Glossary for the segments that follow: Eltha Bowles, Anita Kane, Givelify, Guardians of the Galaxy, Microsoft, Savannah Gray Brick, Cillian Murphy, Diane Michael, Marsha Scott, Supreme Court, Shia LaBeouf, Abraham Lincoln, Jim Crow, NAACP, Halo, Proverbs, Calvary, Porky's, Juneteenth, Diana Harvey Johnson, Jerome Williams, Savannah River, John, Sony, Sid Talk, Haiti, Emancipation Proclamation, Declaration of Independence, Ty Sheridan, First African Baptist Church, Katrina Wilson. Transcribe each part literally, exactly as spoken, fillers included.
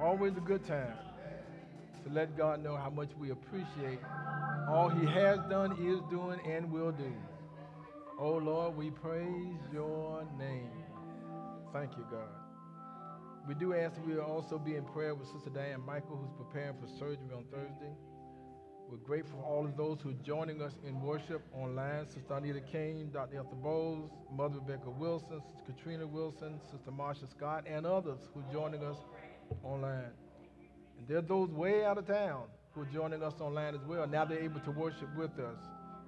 Always a good time to let God know how much we appreciate all he has done, is doing, and will do. Oh, Lord, we praise your name. Thank you, God. We do ask that we will also be in prayer with Sister Diane Michael, who's preparing for surgery on Thursday. We're grateful for all of those who are joining us in worship online. Sister Anita Kane, Doctor Eltha Bowles, Mother Rebecca Wilson, Sister Katrina Wilson, Sister Marsha Scott, and others who are joining us online. And there are those way out of town who are joining us online as well. Now they're able to worship with us.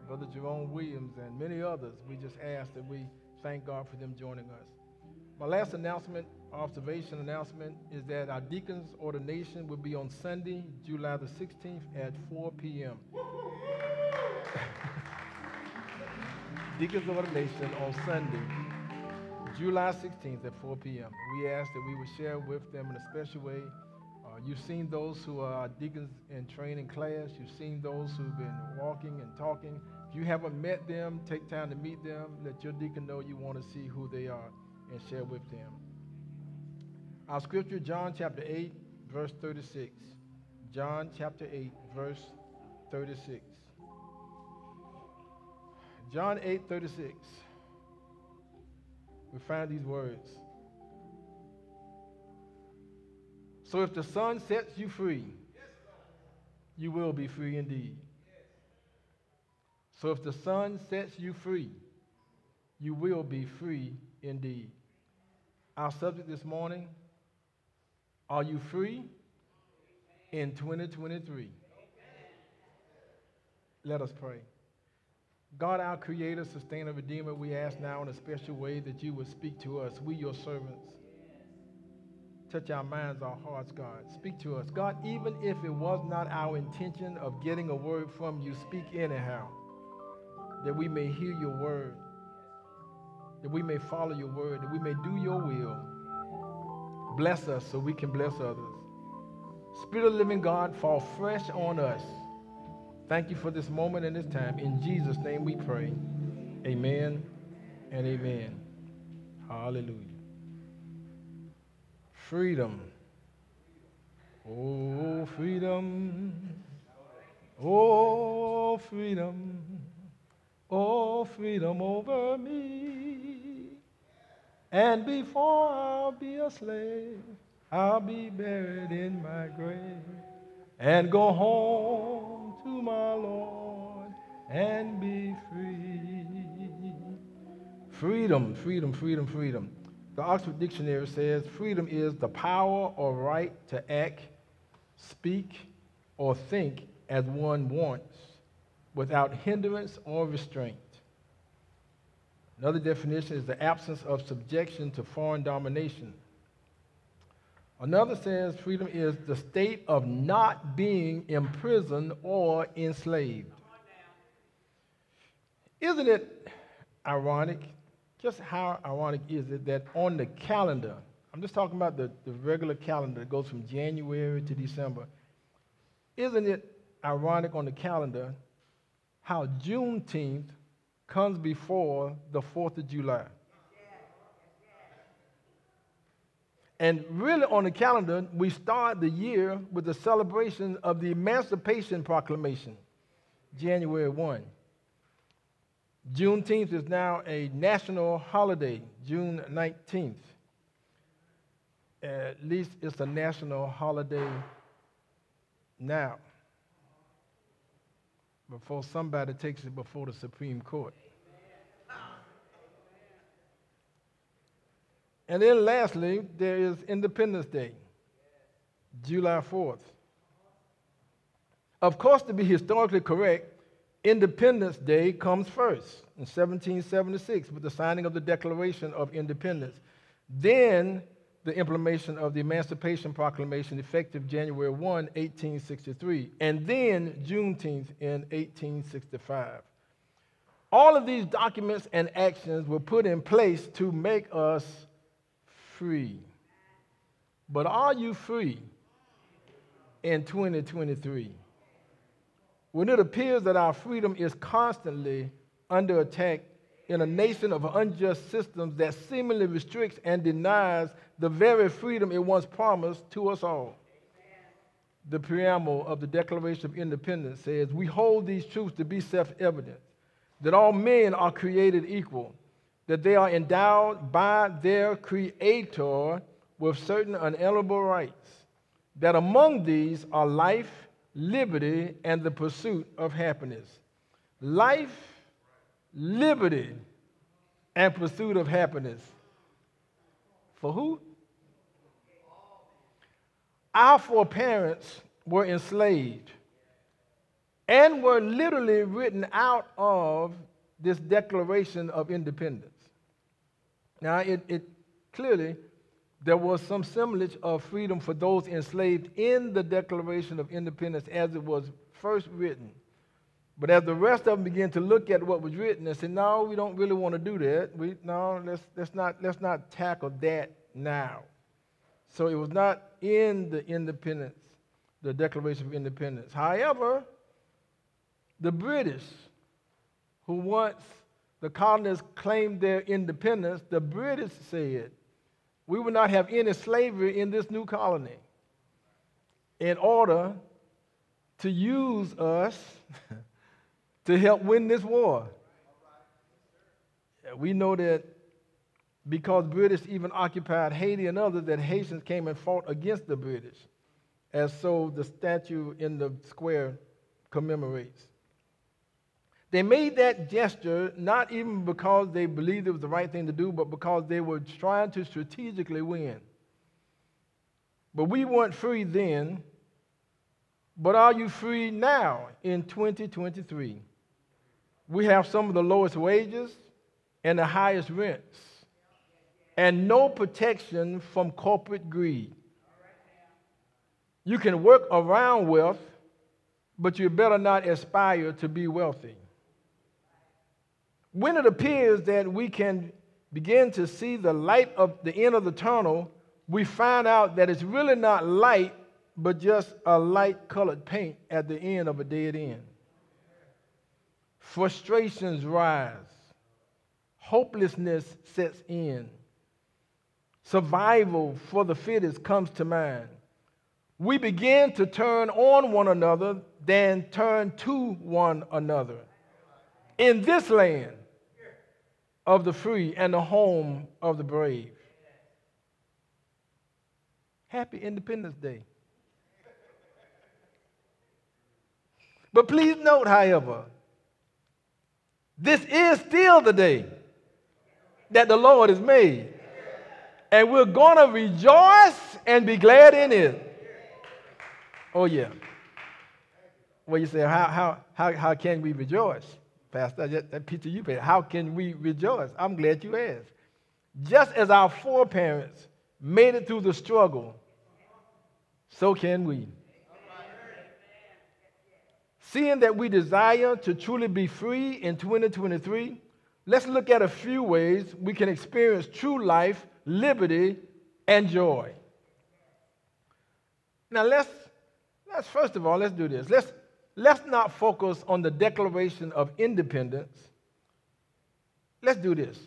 Brother Jerome Williams and many others. We just ask that we thank God for them joining us. My last announcement, observation announcement, is that our deacon's ordination will be on Sunday, July the sixteenth at four p.m. Deacon's ordination on Sunday, July sixteenth at four p.m. We ask that we would share with them in a special way. Uh, you've seen those who are deacons in training class. You've seen those who've been walking and talking. If you haven't met them, take time to meet them. Let your deacon know you want to see who they are and share with them. Our scripture, John chapter eight, verse thirty-six. John chapter eight, verse thirty-six. John eight, thirty-six. We find these words. So if the Son sets you free, you will be free indeed. So if the Son sets you free, you will be free indeed. Our subject this morning, are you free in twenty twenty-three? Let us pray. God, our Creator, Sustainer, Redeemer, we ask now in a special way that you would speak to us. We, your servants. Touch our minds, our hearts, God. Speak to us. God, even if it was not our intention of getting a word from you, speak anyhow, that we may hear your word, that we may follow your word, that we may do your will. Bless us so we can bless others. Spirit of the living God, fall fresh on us. Thank you for this moment and this time. In Jesus' name we pray. Amen and amen. Hallelujah. Freedom. Oh, freedom. Oh, freedom. Oh, freedom over me. And before I'll be a slave, I'll be buried in my grave and go home to my Lord and be free. Freedom, freedom, freedom, freedom. The Oxford Dictionary says freedom is the power or right to act, speak, or think as one wants without hindrance or restraint. Another definition is the absence of subjection to foreign domination. Another says freedom is the state of not being imprisoned or enslaved. Isn't it ironic? Just how ironic is it that on the calendar, I'm just talking about the, the regular calendar that goes from January to December. Isn't it ironic on the calendar how Juneteenth comes before the fourth of July? And really on the calendar, we start the year with the celebration of the Emancipation Proclamation, January first. Juneteenth is now a national holiday, June nineteenth. At least it's a national holiday now, before somebody takes it before the Supreme Court. And then lastly, there is Independence Day, July fourth. Of course, to be historically correct, Independence Day comes first in seventeen seventy-six with the signing of the Declaration of Independence. Then the implementation of the Emancipation Proclamation effective January first, eighteen sixty-three, and then Juneteenth in eighteen sixty-five. All of these documents and actions were put in place to make us free. But are you free in twenty twenty-three? When it appears that our freedom is constantly under attack in a nation of unjust systems that seemingly restricts and denies the very freedom it once promised to us all. The preamble of the Declaration of Independence says, "We hold these truths to be self-evident, that all men are created equal, that they are endowed by their Creator with certain unalienable rights, that among these are life, liberty, and the pursuit of happiness." Life, liberty, and pursuit of happiness. For who? Our foreparents were enslaved and were literally written out of this Declaration of Independence. Now, it, it clearly there was some semblance of freedom for those enslaved in the Declaration of Independence as it was first written. But as the rest of them began to look at what was written and say, no, we don't really want to do that. We, no, let's, let's, not, let's not tackle that now. So it was not in the independence, the Declaration of Independence. However, the British, who once the colonists claimed their independence, the British said, we will not have any slavery in this new colony in order to use us to help win this war. We know that because British even occupied Haiti and others, that Haitians came and fought against the British, as so the statue in the square commemorates. They made that gesture not even because they believed it was the right thing to do, but because they were trying to strategically win. But we weren't free then, but are you free now in twenty twenty-three? We have some of the lowest wages and the highest rents, and no protection from corporate greed. You can work around wealth, but you better not aspire to be wealthy. When it appears that we can begin to see the light of the end of the tunnel, we find out that it's really not light, but just a light-colored paint at the end of a dead end. Frustrations rise. Hopelessness sets in. Survival for the fittest comes to mind. We begin to turn on one another than turn to one another. In this land of the free and the home of the brave. Happy Independence Day. But please note, however, this is still the day that the Lord has made. And we're going to rejoice and be glad in it. Oh, yeah. Well, you say, how, how, how, how can we rejoice? Pastor, that picture you painted, how can we rejoice? I'm glad you asked. Just as our foreparents made it through the struggle, so can we. Seeing that we desire to truly be free in twenty twenty-three, let's look at a few ways we can experience true life, liberty, and joy. Now, let's Let's, first of all, let's do this. Let's, let's not focus on the Declaration of Independence. Let's do this.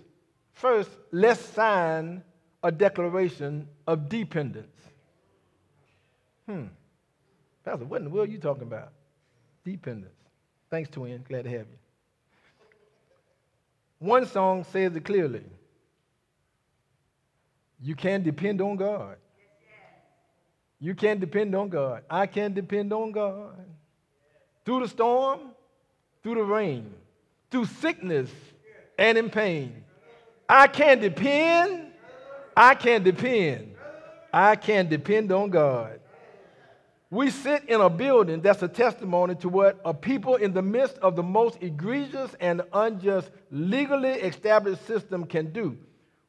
First, let's sign a declaration of dependence. Hmm. Pastor, what in the world are you talking about? Dependence. Thanks, twin. Glad to have you. One song says it clearly. You can depend on God. You can depend on God. I can depend on God. Through the storm, through the rain, through sickness and in pain. I can depend, I can depend, I can depend on God. We sit in a building that's a testimony to what a people in the midst of the most egregious and unjust legally established system can do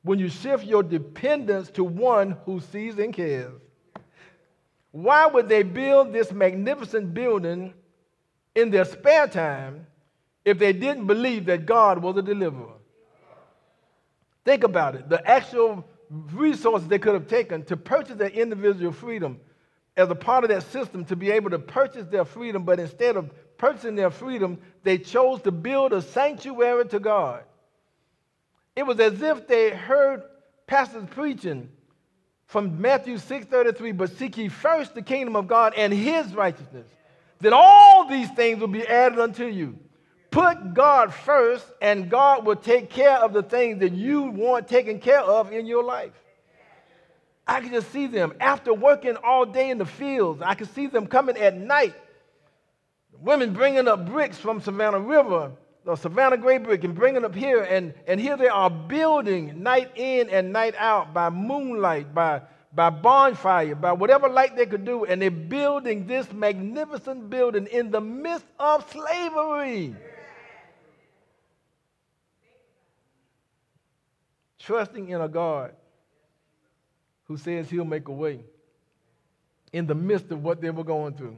when you shift your dependence to one who sees and cares. Why would they build this magnificent building in their spare time if they didn't believe that God was a deliverer? Think about it. The actual resources they could have taken to purchase their individual freedom as a part of that system to be able to purchase their freedom, but instead of purchasing their freedom, they chose to build a sanctuary to God. It was as if they heard pastors preaching from Matthew six thirty-three, but seek ye first the kingdom of God and his righteousness, then all these things will be added unto you. Put God first, and God will take care of the things that you want taken care of in your life. I could just see them after working all day in the fields. I could see them coming at night. Women bringing up bricks from Savannah River, or Savannah Gray Brick, and bringing up here. And, and here they are building night in and night out by moonlight, by, by bonfire, by whatever light they could do. And they're building this magnificent building in the midst of slavery. Trusting in a God who says he'll make a way in the midst of what they were going through.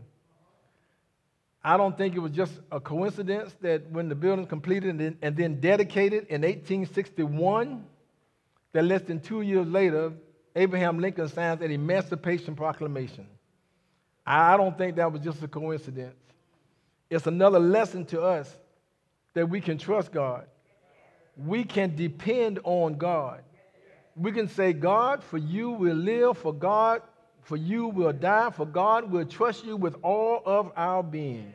I don't think it was just a coincidence that when the building completed and then dedicated in eighteen sixty-one, that less than two years later, Abraham Lincoln signs an Emancipation Proclamation. I don't think that was just a coincidence. It's another lesson to us that we can trust God. We can depend on God. We can say, God, for you we'll live, for God, for you we'll die, for God we'll trust you with all of our being.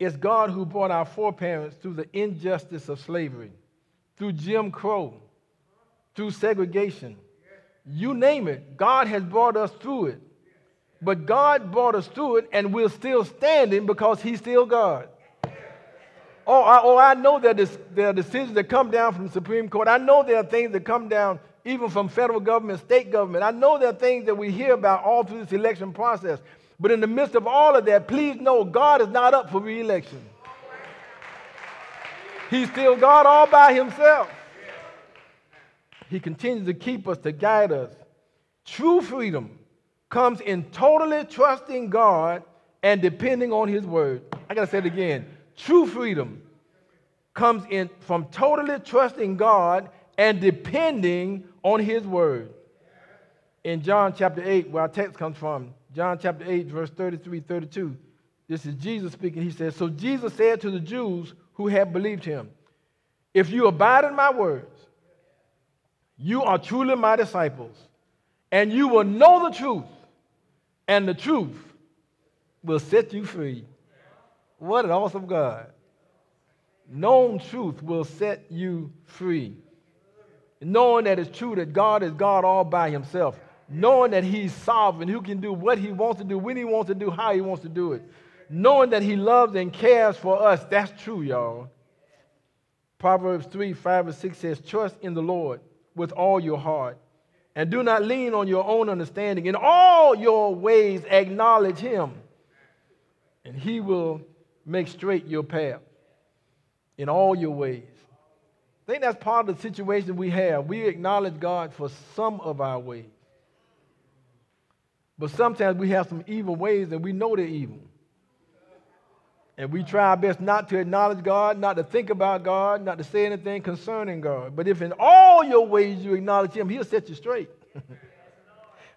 It's God who brought our foreparents through the injustice of slavery, through Jim Crow, through segregation. You name it, God has brought us through it. But God brought us through it, and we're still standing because he's still God. Oh I, oh, I know that there are decisions that come down from the Supreme Court. I know there are things that come down even from federal government, state government. I know there are things that we hear about all through this election process. But in the midst of all of that, please know God is not up for re-election. He's still God all by himself. He continues to keep us, to guide us. True freedom comes in totally trusting God and depending on his word. I got to say it again. True freedom comes in from totally trusting God and depending on his word. In John chapter eight, where our text comes from, John chapter eight, verse thirty-three, thirty-two, this is Jesus speaking. He says, so Jesus said to the Jews who had believed him, if you abide in my words, you are truly my disciples, and you will know the truth, and the truth will set you free. What an awesome God. Known truth will set you free. Knowing that it's true that God is God all by himself. Knowing that he's sovereign, who can do what he wants to do, when he wants to do, how he wants to do it. Knowing that he loves and cares for us. That's true, y'all. Proverbs three, five, and six says, trust in the Lord with all your heart, and do not lean on your own understanding. In all your ways acknowledge him, and he will make straight your path in all your ways. I think that's part of the situation we have. We acknowledge God for some of our ways. But sometimes we have some evil ways and we know they're evil. And we try our best not to acknowledge God, not to think about God, not to say anything concerning God. But if in all your ways you acknowledge him, he'll set you straight.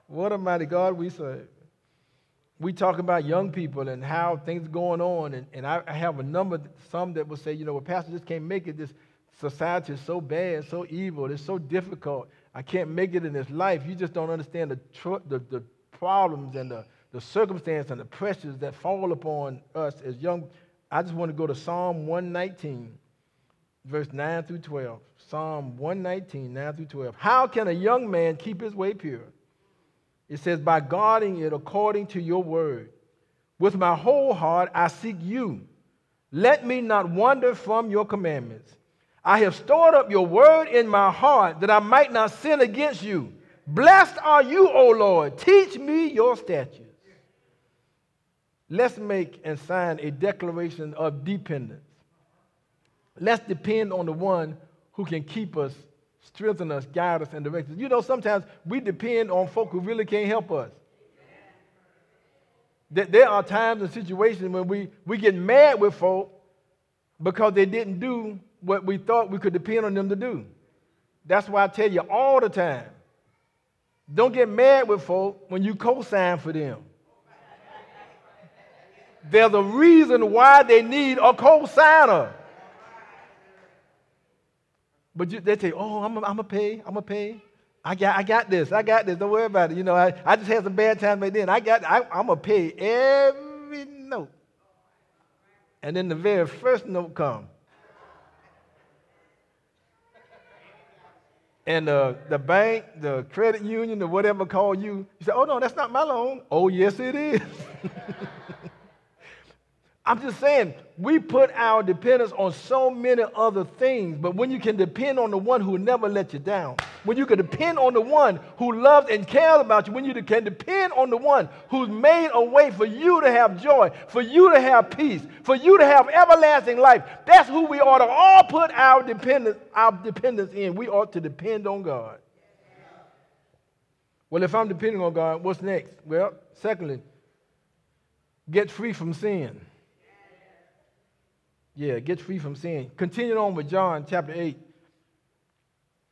What a mighty God we serve. We talk about young people and how things are going on, and, and I, I have a number, some that will say, you know, well, Pastor, this can't make it. This society is so bad, so evil, it's so difficult. I can't make it in this life. You just don't understand the tr- the, the problems and the, the circumstance and the pressures that fall upon us as young. I just want to go to Psalm one nineteen, verse nine through twelve. Psalm one nineteen, nine through twelve. How can a young man keep his way pure? It says, by guarding it according to your word. With my whole heart I seek you. Let me not wander from your commandments. I have stored up your word in my heart that I might not sin against you. Blessed are you, O Lord. Teach me your statutes. Let's make and sign a declaration of dependence. Let's depend on the one who can keep us, strengthen us, guide us, and direct us. You know, sometimes we depend on folk who really can't help us. There are times and situations when we, we get mad with folk because they didn't do what we thought we could depend on them to do. That's why I tell you all the time, don't get mad with folk when you co-sign for them. There's a reason why they need a co-signer. But you, they say, oh, I'm going to pay, I'm going to pay. I got, I got this, I got this, don't worry about it. You know, I, I just had some bad times back then. I got, I, I'm going to pay every note. And then the very first note comes. And uh, the bank, the credit union, or whatever call you, you say, oh, no, that's not my loan. Oh, yes, it is. I'm just saying, we put our dependence on so many other things, but when you can depend on the one who never let you down, when you can depend on the one who loves and cares about you, when you can depend on the one who's made a way for you to have joy, for you to have peace, for you to have everlasting life, that's who we ought to all put our dependence, our dependence in. We ought to depend on God. Well, if I'm depending on God, what's next? Well, secondly, get free from sin. Yeah, get free from sin. Continue on with John chapter eight.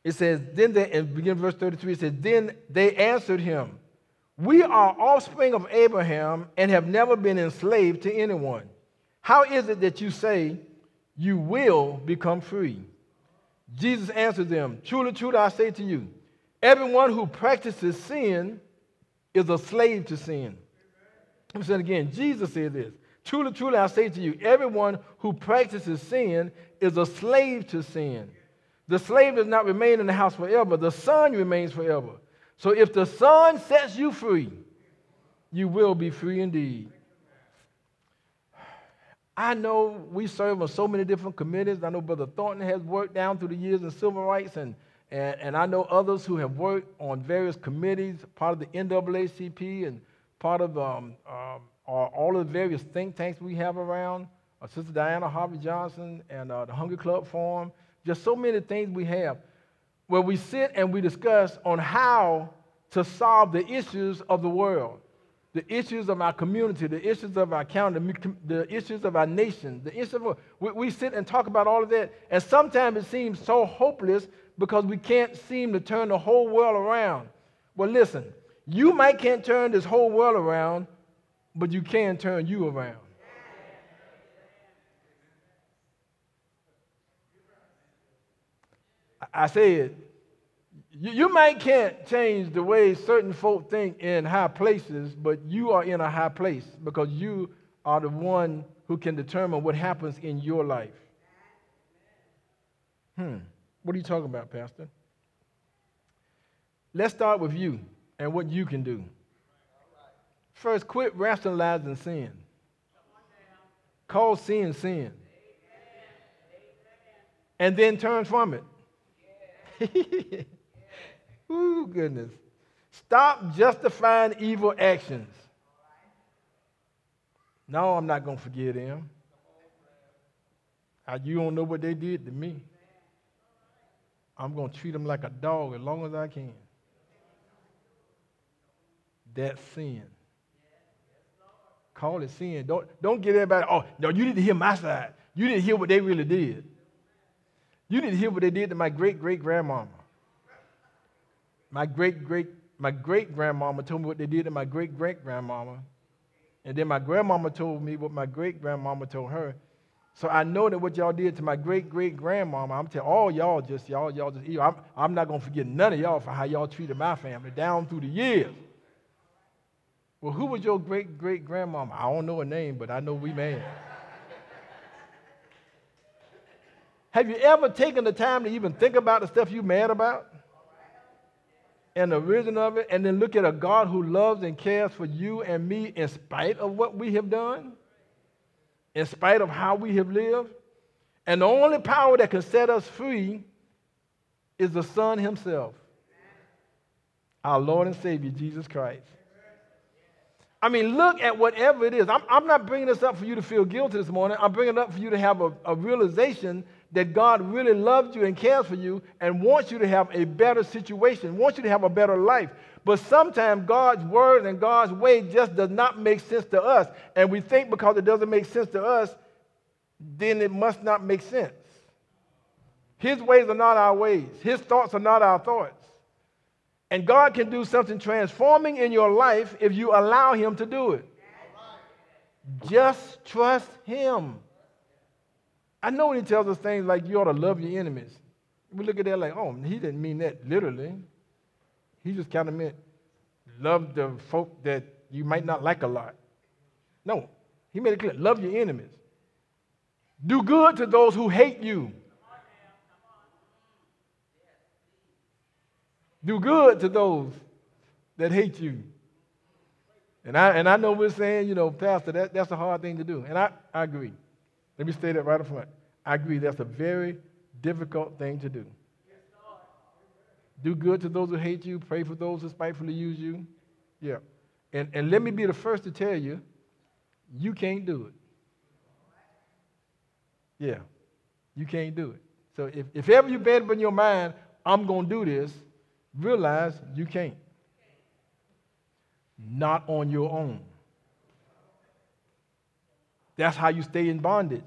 It says, then they, and begin verse thirty-three, it says, then they answered him, we are offspring of Abraham and have never been enslaved to anyone. How is it that you say you will become free? Jesus answered them, truly, truly, I say to you, everyone who practices sin is a slave to sin. Let me say it again. Jesus said this. Truly, truly, I say to you, everyone who practices sin is a slave to sin. The slave does not remain in the house forever. The son remains forever. So if the son sets you free, you will be free indeed. I know we serve on so many different committees. I know Brother Thornton has worked down through the years in civil rights, and, and, and I know others who have worked on various committees, part of the N double A C P and part of um, um, Uh, all of the various think tanks we have around, uh, Sister Diana Harvey Johnson and uh, the Hunger Club Forum, just so many things we have where we sit and we discuss on how to solve the issues of the world, the issues of our community, the issues of our county, the issues of our nation, the issues of, we, we sit and talk about all of that, and sometimes it seems so hopeless because we can't seem to turn the whole world around. Well, listen, you might can't turn this whole world around, but you can turn you around. I said, you, you might can't change the way certain folk think in high places, but you are in a high place because you are the one who can determine what happens in your life. Hmm. What are you talking about, Pastor? Let's start with you and what you can do. First, quit rationalizing sin. Call sin, sin. Amen. And then turn from it. Yeah. Ooh, goodness. Stop justifying evil actions. No, I'm not going to forgive them. You don't know what they did to me. I'm going to treat them like a dog as long as I can. That's sin. Call it sin. Don't, don't get everybody, oh, no, you didn't hear my side. You didn't hear what they really did. You didn't hear what they did to my great-great-grandmama. My great-great, my great-grandmama told me what they did to my great-great-grandmama, and then my grandmama told me what my great-grandmama told her. So I know that what y'all did to my great-great-grandmama, I'm telling all y'all just, y'all, y'all just, I'm, I'm not going to forget none of y'all for how y'all treated my family down through the years. Well, who was your great-great-grandmama? I don't know her name, but I know we mad. Have you ever taken the time to even think about the stuff you're mad about and the origin of it, and then look at a God who loves and cares for you and me in spite of what we have done, in spite of how we have lived? And the only power that can set us free is the Son himself. our Lord and Savior, Jesus Christ. I mean, look at whatever it is. I'm, I'm not bringing this up for you to feel guilty this morning. I'm bringing it up for you to have a, a realization that God really loves you and cares for you and wants you to have a better situation, wants you to have a better life. But sometimes God's word and God's way just does not make sense to us. And we think because it doesn't make sense to us, then it must not make sense. His ways are not our ways. His thoughts are not our thoughts. And God can do something transforming in your life if you allow him to do it. Just trust him. I know when he tells us things like you ought to love your enemies. We look at that like, oh, he didn't mean that literally. He just kind of meant love the folk that you might not like a lot. No, he made it clear, love your enemies. Do good to those who hate you. Do good to those that hate you. And I, and I know we're saying, you know, Pastor, that, that's a hard thing to do. And I, I agree. Let me state that right up front. I agree that's a very difficult thing to do. Do good to those who hate you. Pray for those who spitefully use you. Yeah. And, and let me be the first to tell you, you can't do it. Yeah. You can't do it. So if, if ever you bend up in your mind, I'm going to do this, realize you can't. Not on your own. That's how you stay in bondage.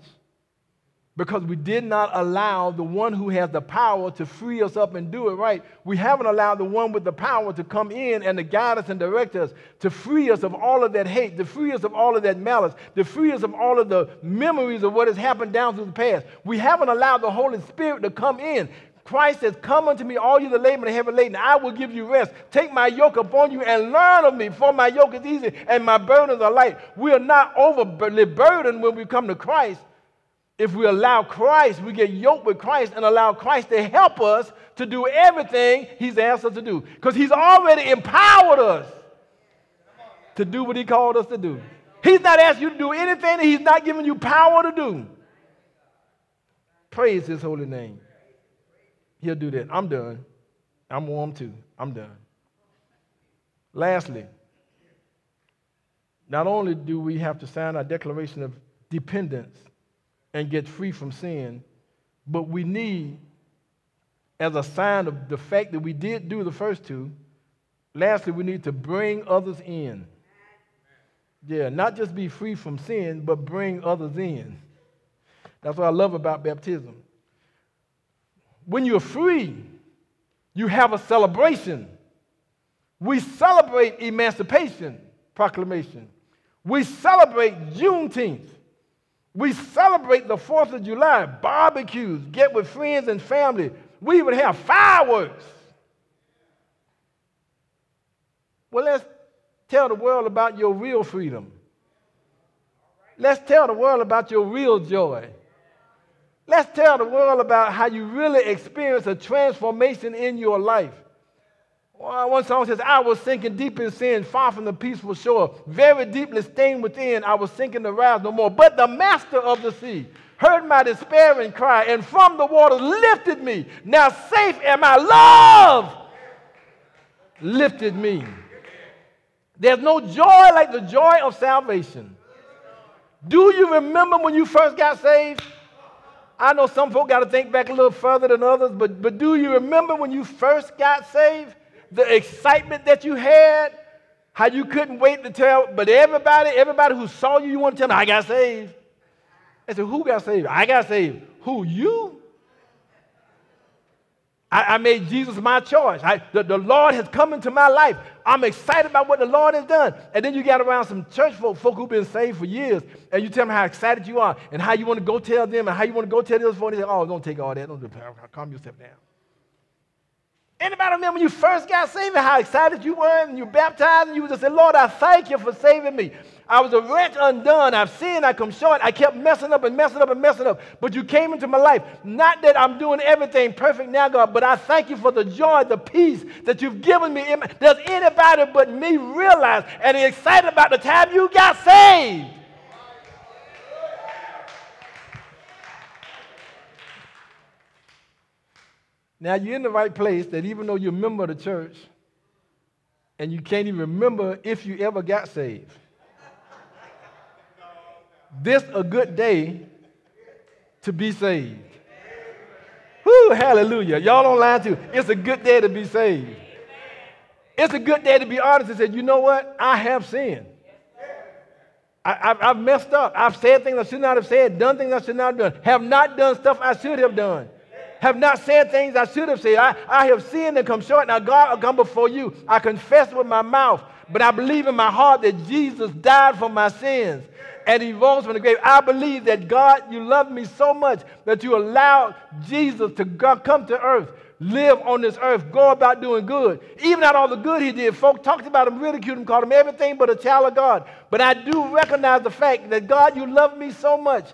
Because we did not allow the one who has the power to free us up and do it right. We haven't allowed the one with the power to come in and to guide us and direct us, to free us of all of that hate, to free us of all of that malice, to free us of all of the memories of what has happened down through the past. We haven't allowed the Holy Spirit to come in. Christ says, come unto me, all you that labor and heavy laden, I will give you rest. Take my yoke upon you and learn of me, for my yoke is easy and my burdens are light. We are not overly burdened when we come to Christ. If we allow Christ, we get yoked with Christ and allow Christ to help us to do everything he's asked us to do. Because he's already empowered us to do what he called us to do. He's not asking you to do anything that he's not giving you power to do. Praise his holy name. He'll do that. I'm done. I'm warm too. I'm done. Lastly, not only do we have to sign our Declaration of Dependence and get free from sin, but we need, as a sign of the fact that we did do the first two, lastly, we need to bring others in. Yeah, not just be free from sin, but bring others in. That's what I love about baptism. When you're free, you have a celebration. We celebrate Emancipation Proclamation. We celebrate Juneteenth. We celebrate the fourth of July, barbecues, get with friends and family. We would have fireworks. Well, let's tell the world about your real freedom. Let's tell the world about your real joy. Let's tell the world about how you really experience a transformation in your life. One song says, I was sinking deep in sin, far from the peaceful shore. Very deeply stained within, I was sinking to rise no more. But the master of the sea heard my despairing cry, and from the waters lifted me. Now safe am I. Love lifted me. There's no joy like the joy of salvation. Do you remember when you first got saved? I know some folk got to think back a little further than others, but, but do you remember when you first got saved? The excitement that you had? How you couldn't wait to tell, but everybody, everybody who saw you, you want to tell them, I got saved. I said, who got saved? I got saved. Who, you? I, I made Jesus my choice. I, the, the Lord has come into my life. I'm excited about what the Lord has done. And then you got around some church folk, folk who've been saved for years, and you tell them how excited you are and how you want to go tell them and how you want to go tell the other folk. They say, oh, don't take all that. Don't do that. Calm yourself down. Anybody remember when you first got saved and how excited you were and you baptized and you just said, Lord, I thank you for saving me. I was a wretch undone. I've sinned. I come short. I kept messing up and messing up and messing up. But you came into my life. Not that I'm doing everything perfect now, God, but I thank you for the joy, the peace that you've given me. Does anybody but me realize and is excited about the time you got saved? Now, you're in the right place that even though you're a member of the church, and you can't even remember if you ever got saved. This a good day to be saved. Whoo, hallelujah. Y'all don't lie to you. It's a good day to be saved. It's a good day to be honest and say, you know what? I have sinned. I, I've, I've messed up. I've said things I should not have said, done things I should not have done, have not done stuff I should have done, have not said things I should have said. I, I have sinned and come short. Now, God, I'll come before you. I confess with my mouth, but I believe in my heart that Jesus died for my sins and he rose from the grave. I believe that, God, you love me so much that you allowed Jesus to come to earth, live on this earth, go about doing good. Even out all the good he did, folk talked about him, ridiculed him, called him everything but a child of God. But I do recognize the fact that, God, you love me so much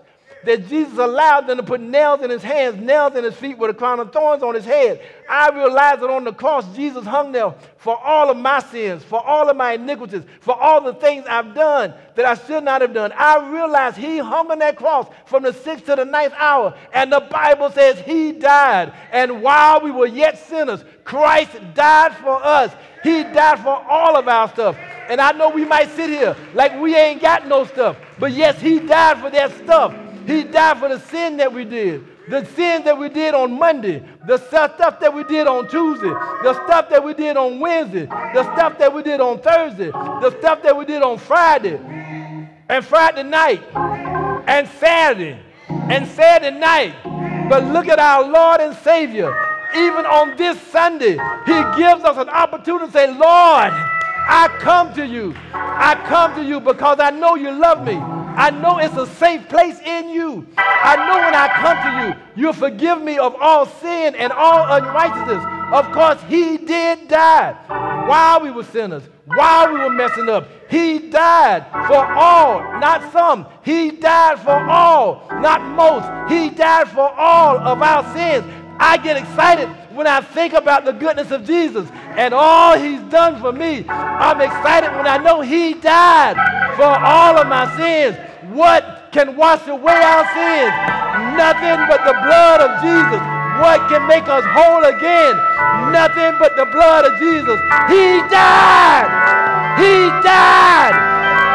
that Jesus allowed them to put nails in his hands, nails in his feet with a crown of thorns on his head. I realize that on the cross, Jesus hung there for all of my sins, for all of my iniquities, for all the things I've done that I should not have done. I realize he hung on that cross from the sixth to the ninth hour. And the Bible says he died. And while we were yet sinners, Christ died for us. He died for all of our stuff. And I know we might sit here like we ain't got no stuff. But yes, he died for that stuff. He died for the sin that we did, the sin that we did on Monday, the stuff that we did on Tuesday, the stuff that we did on Wednesday, the stuff that we did on Thursday, the stuff that we did on Friday, and Friday night, and Saturday, and Saturday night. But look at our Lord and Savior. Even on this Sunday, he gives us an opportunity to say, Lord, I come to you. I come to you because I know you love me. I know it's a safe place in you. I know when I come to you, you'll forgive me of all sin and all unrighteousness. Of course, he did die while we were sinners, while we were messing up. He died for all, not some. He died for all, not most. He died for all of our sins. I get excited when I think about the goodness of Jesus and all he's done for me. I'm excited when I know he died for all of my sins. What can wash away our sins? Nothing but the blood of Jesus. What can make us whole again? Nothing but the blood of Jesus. He died. He died.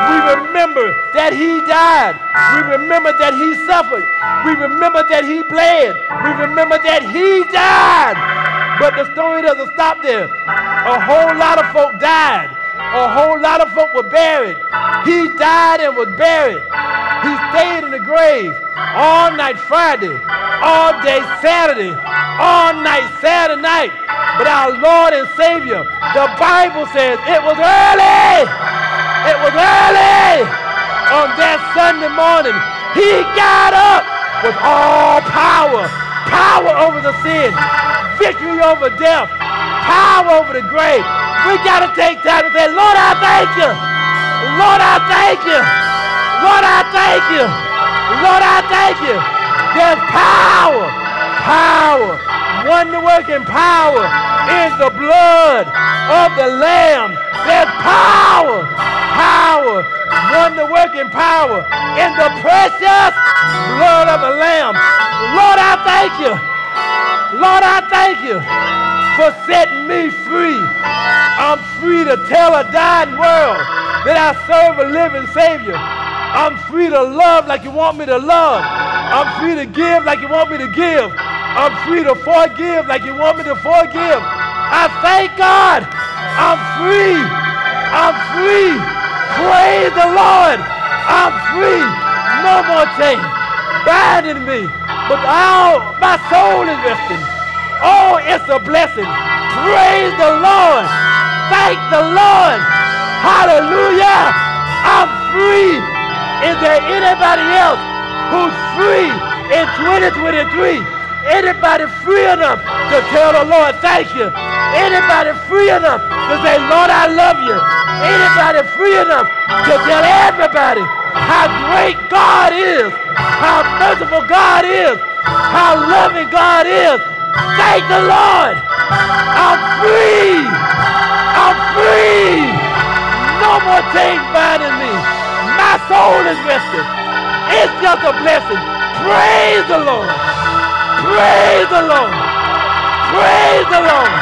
We remember that he died. We remember that he suffered. We remember that he bled. We remember that he died. But the story doesn't stop there. A whole lot of folk died. A whole lot of folk were buried. He died and was buried. He stayed in the grave all night Friday, all day Saturday, all night Saturday night. But our Lord and Savior, the Bible says it was early. It was early on that Sunday morning. He got up with all power, power over the sin, victory over death, power over the grave. We got to take time to say, Lord, I thank you. Lord, I thank you. Lord, I thank you. Lord, I thank you. There's power, power, wonder-working power is the blood of the Lamb. There's power, power, wonder-working power in the precious blood of the Lamb. Lord, I thank you. Lord, I thank you for setting me free. I'm free to tell a dying world that I serve a living Savior. I'm free to love like you want me to love. I'm free to give like you want me to give. I'm free to forgive like you want me to forgive. I thank God. I'm free. I'm free. Praise the Lord. I'm free. No more chains binding me. But all my soul is resting. Oh, it's a blessing. Praise the Lord. Thank the Lord. Hallelujah. I'm free. Is there anybody else who's free in twenty twenty-three? Anybody free enough to tell the Lord, thank you? Anybody free enough to say, Lord, I love you? Anybody free enough to tell everybody how great God is, how merciful God is, how loving God is? Thank the Lord. I'm free. I'm free. No more things binding me. My soul is rested. It's just a blessing. Praise the Lord. Praise the Lord. Praise the Lord.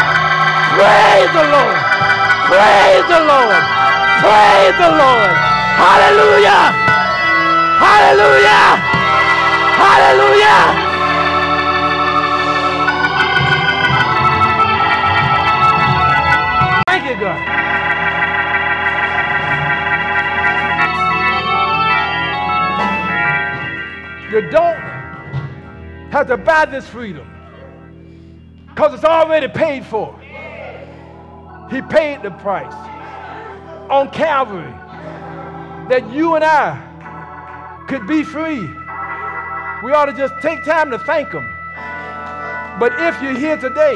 Praise the Lord. Praise the Lord. Praise the Lord. Hallelujah. Hallelujah. Hallelujah. Thank you, God. You don't have to buy this freedom because it's already paid for. He paid the price on Calvary that you and I could be free. We ought to just take time to thank Him. But if you're here today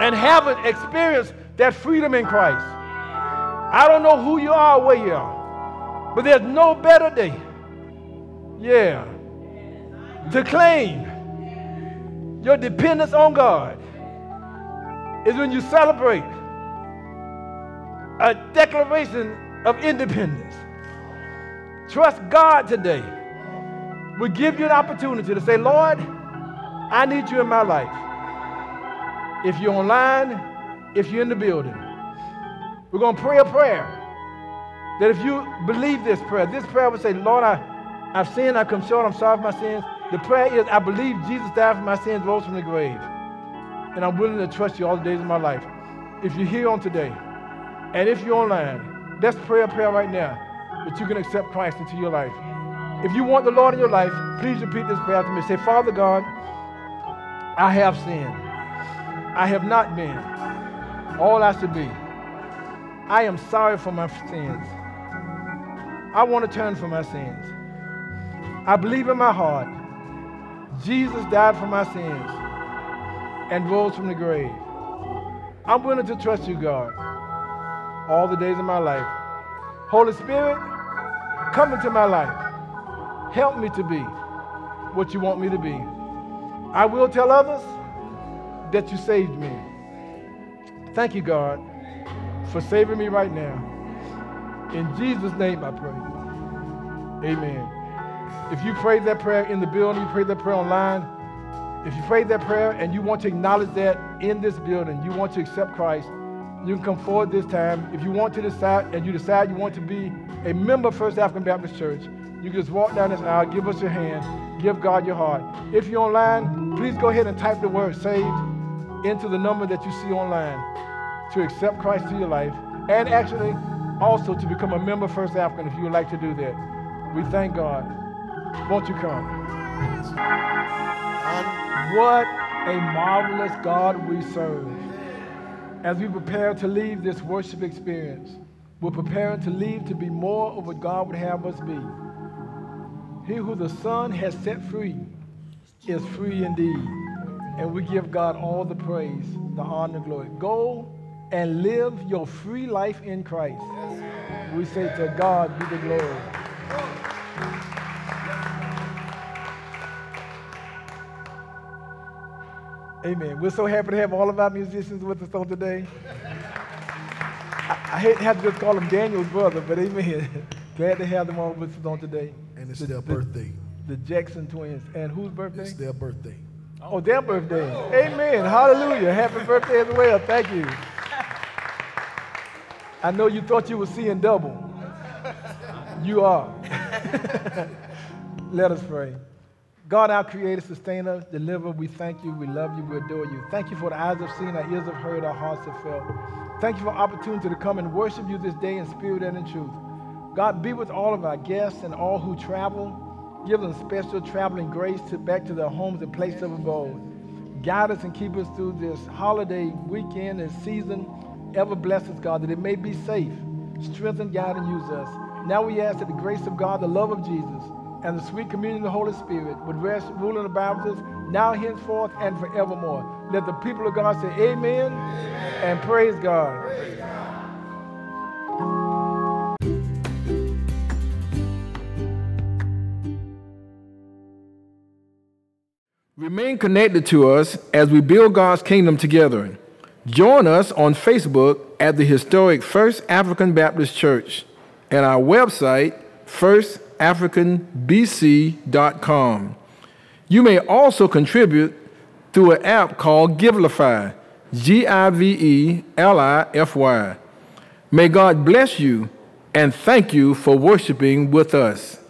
and haven't experienced that freedom in Christ, I don't know who you are or where you are, but there's no better day, yeah, to claim your dependence on God is when you celebrate a Declaration of Independence. Trust God today will give you an opportunity to say, Lord, I need you in my life. If you're online, if you're in the building, we're going to pray a prayer that if you believe this prayer, this prayer would say, Lord, I, I've sinned, I've come short, I'm sorry for my sins. The prayer is, I believe Jesus died for my sins, rose from the grave, and I'm willing to trust you all the days of my life. If you're here on today, and if you're online, let's pray a prayer right now that you can accept Christ into your life. If you want the Lord in your life, please repeat this prayer after me. Say, Father God, I have sinned. I have not been all I should be. I am sorry for my sins. I want to turn from my sins. I believe in my heart Jesus died for my sins and rose from the grave. I'm willing to trust you, God, all the days of my life. Holy Spirit, come into my life. Help me to be what you want me to be. I will tell others that you saved me. Thank you, God, for saving me right now. In Jesus' name I pray. Amen. If you prayed that prayer in the building, you prayed that prayer online, if you prayed that prayer and you want to acknowledge that in this building, you want to accept Christ, you can come forward this time. If you want to decide and you decide you want to be a member of First African Baptist Church, you can just walk down this aisle, give us your hand, give God your heart. If you're online, please go ahead and type the word saved into the number that you see online to accept Christ to your life, and actually also to become a member of First African if you would like to do that. We thank God. Won't you come? What a marvelous God we serve. As we prepare to leave this worship experience, we're preparing to leave to be more of what God would have us be. He who the Son has set free is free indeed. And we give God all the praise, the honor, and glory. Go and live your free life in Christ. We say to God be the glory. Amen. We're so happy to have all of our musicians with us on today. I, I hate to have to just call him Daniel's brother, but amen. Glad to have them all with us on today. And it's the, their birthday. The, the Jackson twins. And whose birthday? It's their birthday. Oh, their birthday. Amen. Hallelujah. Happy birthday as well. Thank you. I know you thought you were seeing double. You are. Let us pray. God, our creator, sustainer, deliverer, we thank you, we love you, we adore you. Thank you for the eyes have seen, our ears have heard, our hearts have felt. Thank you for opportunity to come and worship you this day in spirit and in truth. God, be with all of our guests and all who travel. Give them special traveling grace to back to their homes and place of abode. Guide us and keep us through this holiday weekend and season. Ever bless us, God, that it may be safe. Strengthen, guide, and use us. Now we ask that the grace of God, the love of Jesus, and the sweet communion of the Holy Spirit would rest, rule, and abide with us now, henceforth, and forevermore. Let the people of God say amen, amen. And praise God. Praise God. Remain connected to us as we build God's kingdom together. Join us on Facebook at the historic First African Baptist Church and our website, first african b c dot com. You may also contribute through an app called Givelify, G I V E L I F Y. May God bless you and thank you for worshiping with us.